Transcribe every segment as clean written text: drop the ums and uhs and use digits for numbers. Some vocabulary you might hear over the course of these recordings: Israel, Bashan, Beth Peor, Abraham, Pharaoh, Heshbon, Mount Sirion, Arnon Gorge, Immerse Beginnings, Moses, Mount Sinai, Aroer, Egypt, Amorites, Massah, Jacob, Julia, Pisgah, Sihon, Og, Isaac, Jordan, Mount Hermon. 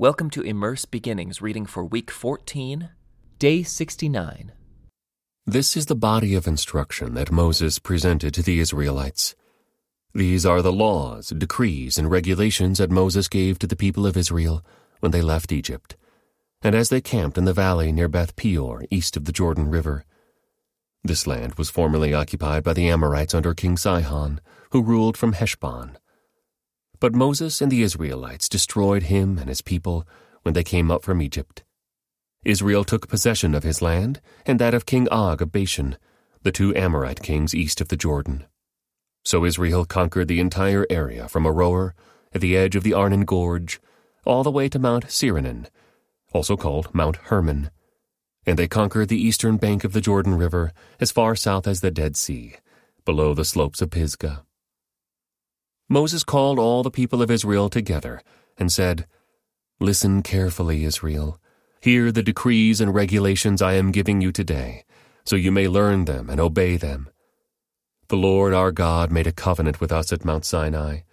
Welcome to Immerse Beginnings, reading for Week 14, Day 69. This is the body of instruction that Moses presented to the Israelites. These are the laws, decrees, and regulations that Moses gave to the people of Israel when they left Egypt, and as they camped in the valley near Beth Peor, east of the Jordan River. This land was formerly occupied by the Amorites under King Sihon, who ruled from Heshbon. But Moses and the Israelites destroyed him and his people when they came up from Egypt. Israel took possession of his land and that of King Og of Bashan, the two Amorite kings east of the Jordan. So Israel conquered the entire area from Aroer, at the edge of the Arnon Gorge, all the way to Mount Sirion, also called Mount Hermon. And they conquered the eastern bank of the Jordan River as far south as the Dead Sea, below the slopes of Pisgah. Moses called all the people of Israel together and said, "Listen carefully, Israel. Hear the decrees and regulations I am giving you today, so you may learn them and obey them. The Lord our God made a covenant with us at Mount Sinai.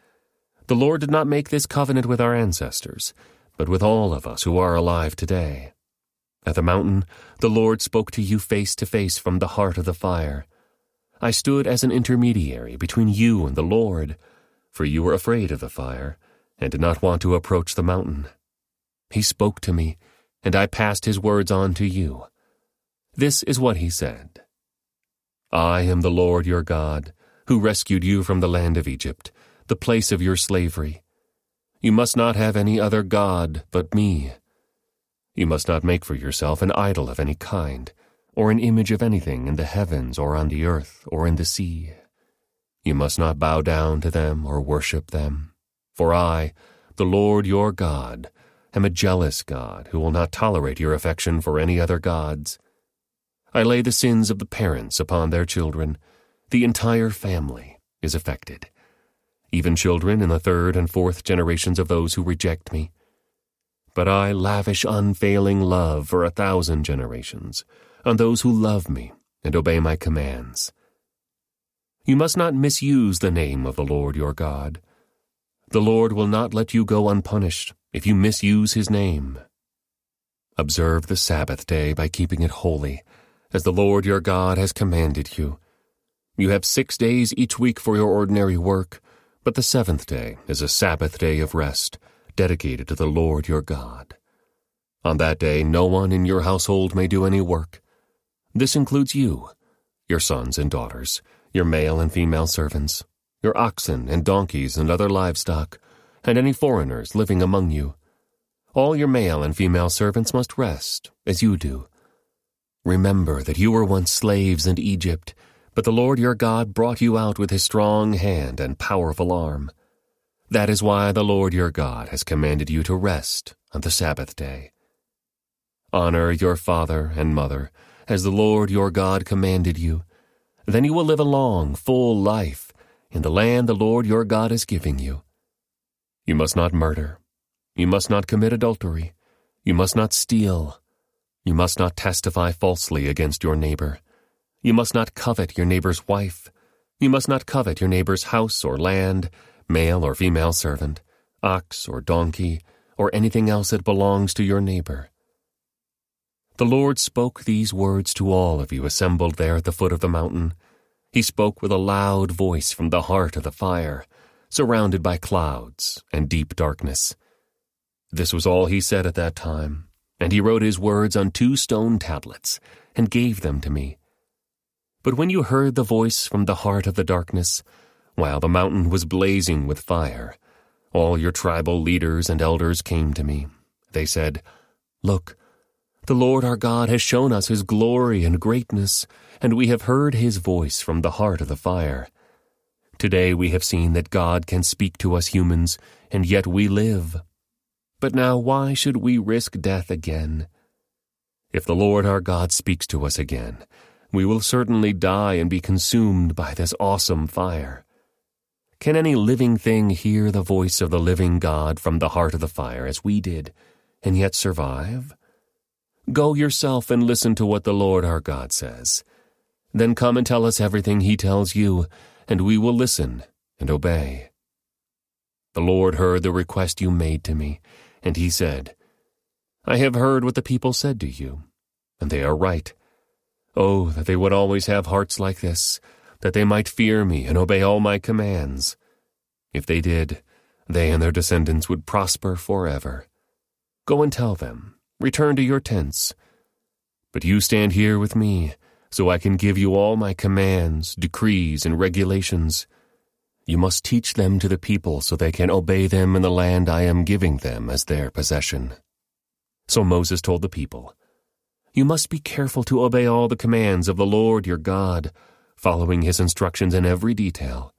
The Lord did not make this covenant with our ancestors, but with all of us who are alive today. At the mountain, the Lord spoke to you face to face from the heart of the fire. I stood as an intermediary between you and the Lord, for you were afraid of the fire and did not want to approach the mountain. He spoke to me, and I passed his words on to you. This is what he said: I am the Lord your God, who rescued you from the land of Egypt, the place of your slavery. You must not have any other God but me. You must not make for yourself an idol of any kind, or an image of anything in the heavens or on the earth or in the sea. You must not bow down to them or worship them. For I, the Lord your God, am a jealous God who will not tolerate your affection for any other gods. I lay the sins of the parents upon their children. The entire family is affected, even children in the third and fourth generations of those who reject me. But I lavish unfailing love for 1,000 generations on those who love me and obey my commands. You must not misuse the name of the Lord your God. The Lord will not let you go unpunished if you misuse his name. Observe the Sabbath day by keeping it holy, as the Lord your God has commanded you. You have 6 days each week for your ordinary work, but the seventh day is a Sabbath day of rest, dedicated to the Lord your God. On that day, no one in your household may do any work. This includes you, your sons and daughters, your male and female servants, your oxen and donkeys and other livestock, and any foreigners living among you. All your male and female servants must rest, as you do. Remember that you were once slaves in Egypt, but the Lord your God brought you out with his strong hand and powerful arm. That is why the Lord your God has commanded you to rest on the Sabbath day. Honor your father and mother, as the Lord your God commanded you. Then you will live a long, full life in the land the Lord your God is giving you. You must not murder. You must not commit adultery. You must not steal. You must not testify falsely against your neighbor. You must not covet your neighbor's wife. You must not covet your neighbor's house or land, male or female servant, ox or donkey, or anything else that belongs to your neighbor. The Lord spoke these words to all of you assembled there at the foot of the mountain. He spoke with a loud voice from the heart of the fire, surrounded by clouds and deep darkness. This was all he said at that time, and he wrote his words on 2 stone tablets and gave them to me. But when you heard the voice from the heart of the darkness, while the mountain was blazing with fire, all your tribal leaders and elders came to me. They said, 'Look, the Lord our God has shown us his glory and greatness, and we have heard his voice from the heart of the fire. Today we have seen that God can speak to us humans, and yet we live. But now why should we risk death again? If the Lord our God speaks to us again, we will certainly die and be consumed by this awesome fire. Can any living thing hear the voice of the living God from the heart of the fire as we did, and yet survive? Go yourself and listen to what the Lord our God says. Then come and tell us everything he tells you, and we will listen and obey.' The Lord heard the request you made to me, And he said, I have heard what the people said to you, and they are right. Oh, that they would always have hearts like this, that they might fear me and obey all my commands. If they did, they and their descendants would prosper forever. Go and tell them, return to your tents. But you stand here with me, so I can give you all my commands, decrees, and regulations. You must teach them to the people so they can obey them in the land I am giving them as their possession. So Moses told the people, You must be careful to obey all the commands of the Lord your God, following his instructions in every detail.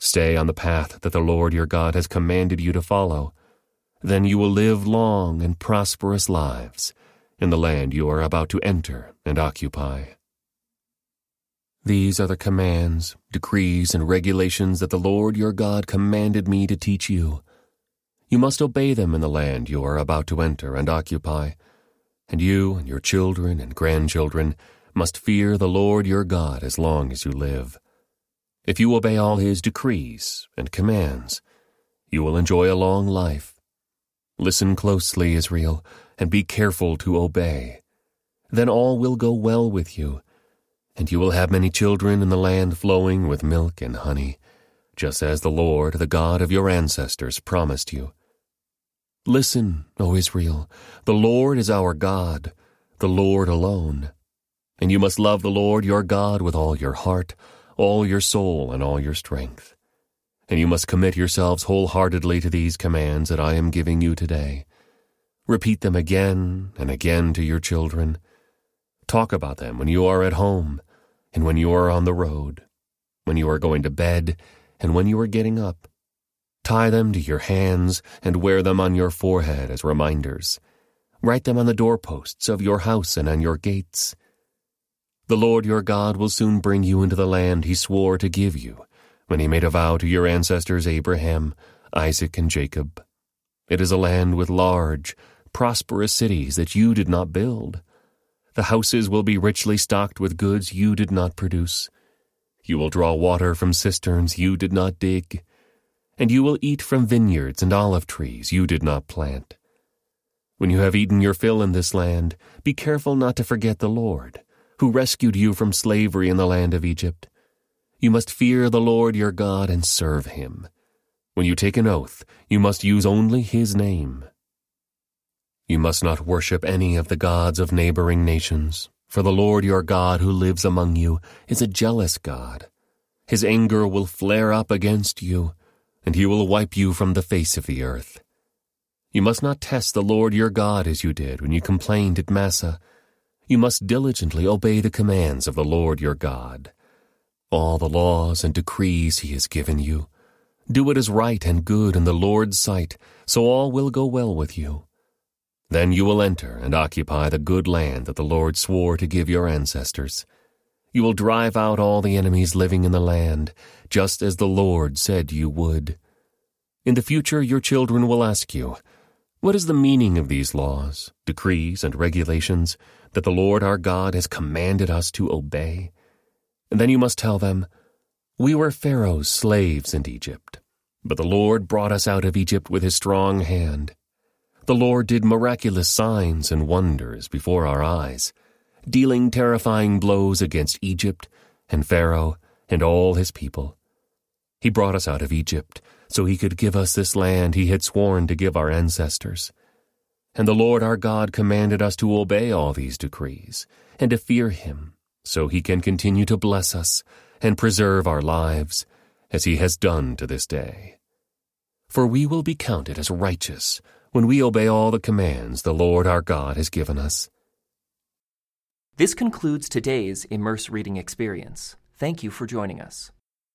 Stay on the path that the Lord your God has commanded you to follow. Then you will live long and prosperous lives in the land you are about to enter and occupy. These are the commands, decrees, and regulations that the Lord your God commanded me to teach you. You must obey them in the land you are about to enter and occupy, and you and your children and grandchildren must fear the Lord your God as long as you live. If you obey all his decrees and commands, you will enjoy a long life. Listen closely, Israel, and be careful to obey. Then all will go well with you, and you will have many children in the land flowing with milk and honey, just as the Lord, the God of your ancestors, promised you. Listen, O Israel, the Lord is our God, the Lord alone. And you must love the Lord your God with all your heart, all your soul, and all your strength. And you must commit yourselves wholeheartedly to these commands that I am giving you today. Repeat them again and again to your children. Talk about them when you are at home, and when you are on the road, when you are going to bed, and when you are getting up. Tie them to your hands and wear them on your forehead as reminders. Write them on the doorposts of your house and on your gates. The Lord your God will soon bring you into the land he swore to give you when he made a vow to your ancestors Abraham, Isaac, and Jacob. It is a land with large, prosperous cities that you did not build. The houses will be richly stocked with goods you did not produce. You will draw water from cisterns you did not dig, and you will eat from vineyards and olive trees you did not plant. When you have eaten your fill in this land, be careful not to forget the Lord, who rescued you from slavery in the land of Egypt. You must fear the Lord your God and serve him. When you take an oath, you must use only his name. You must not worship any of the gods of neighboring nations, for the Lord your God who lives among you is a jealous God. His anger will flare up against you, and he will wipe you from the face of the earth. You must not test the Lord your God as you did when you complained at Massah. You must diligently obey the commands of the Lord your God, all the laws and decrees he has given you. Do what is right and good in the Lord's sight, so all will go well with you. Then you will enter and occupy the good land that the Lord swore to give your ancestors. You will drive out all the enemies living in the land, just as the Lord said you would. In the future, your children will ask you, What is the meaning of these laws, decrees, and regulations that the Lord our God has commanded us to obey? And then you must tell them, We were Pharaoh's slaves in Egypt, but the Lord brought us out of Egypt with his strong hand. The Lord did miraculous signs and wonders before our eyes, dealing terrifying blows against Egypt and Pharaoh and all his people. He brought us out of Egypt so he could give us this land he had sworn to give our ancestors. And the Lord our God commanded us to obey all these decrees and to fear him so he can continue to bless us and preserve our lives as he has done to this day. For we will be counted as righteous when we obey all the commands the Lord our God has given us. This concludes today's Immerse Reading Experience. Thank you for joining us.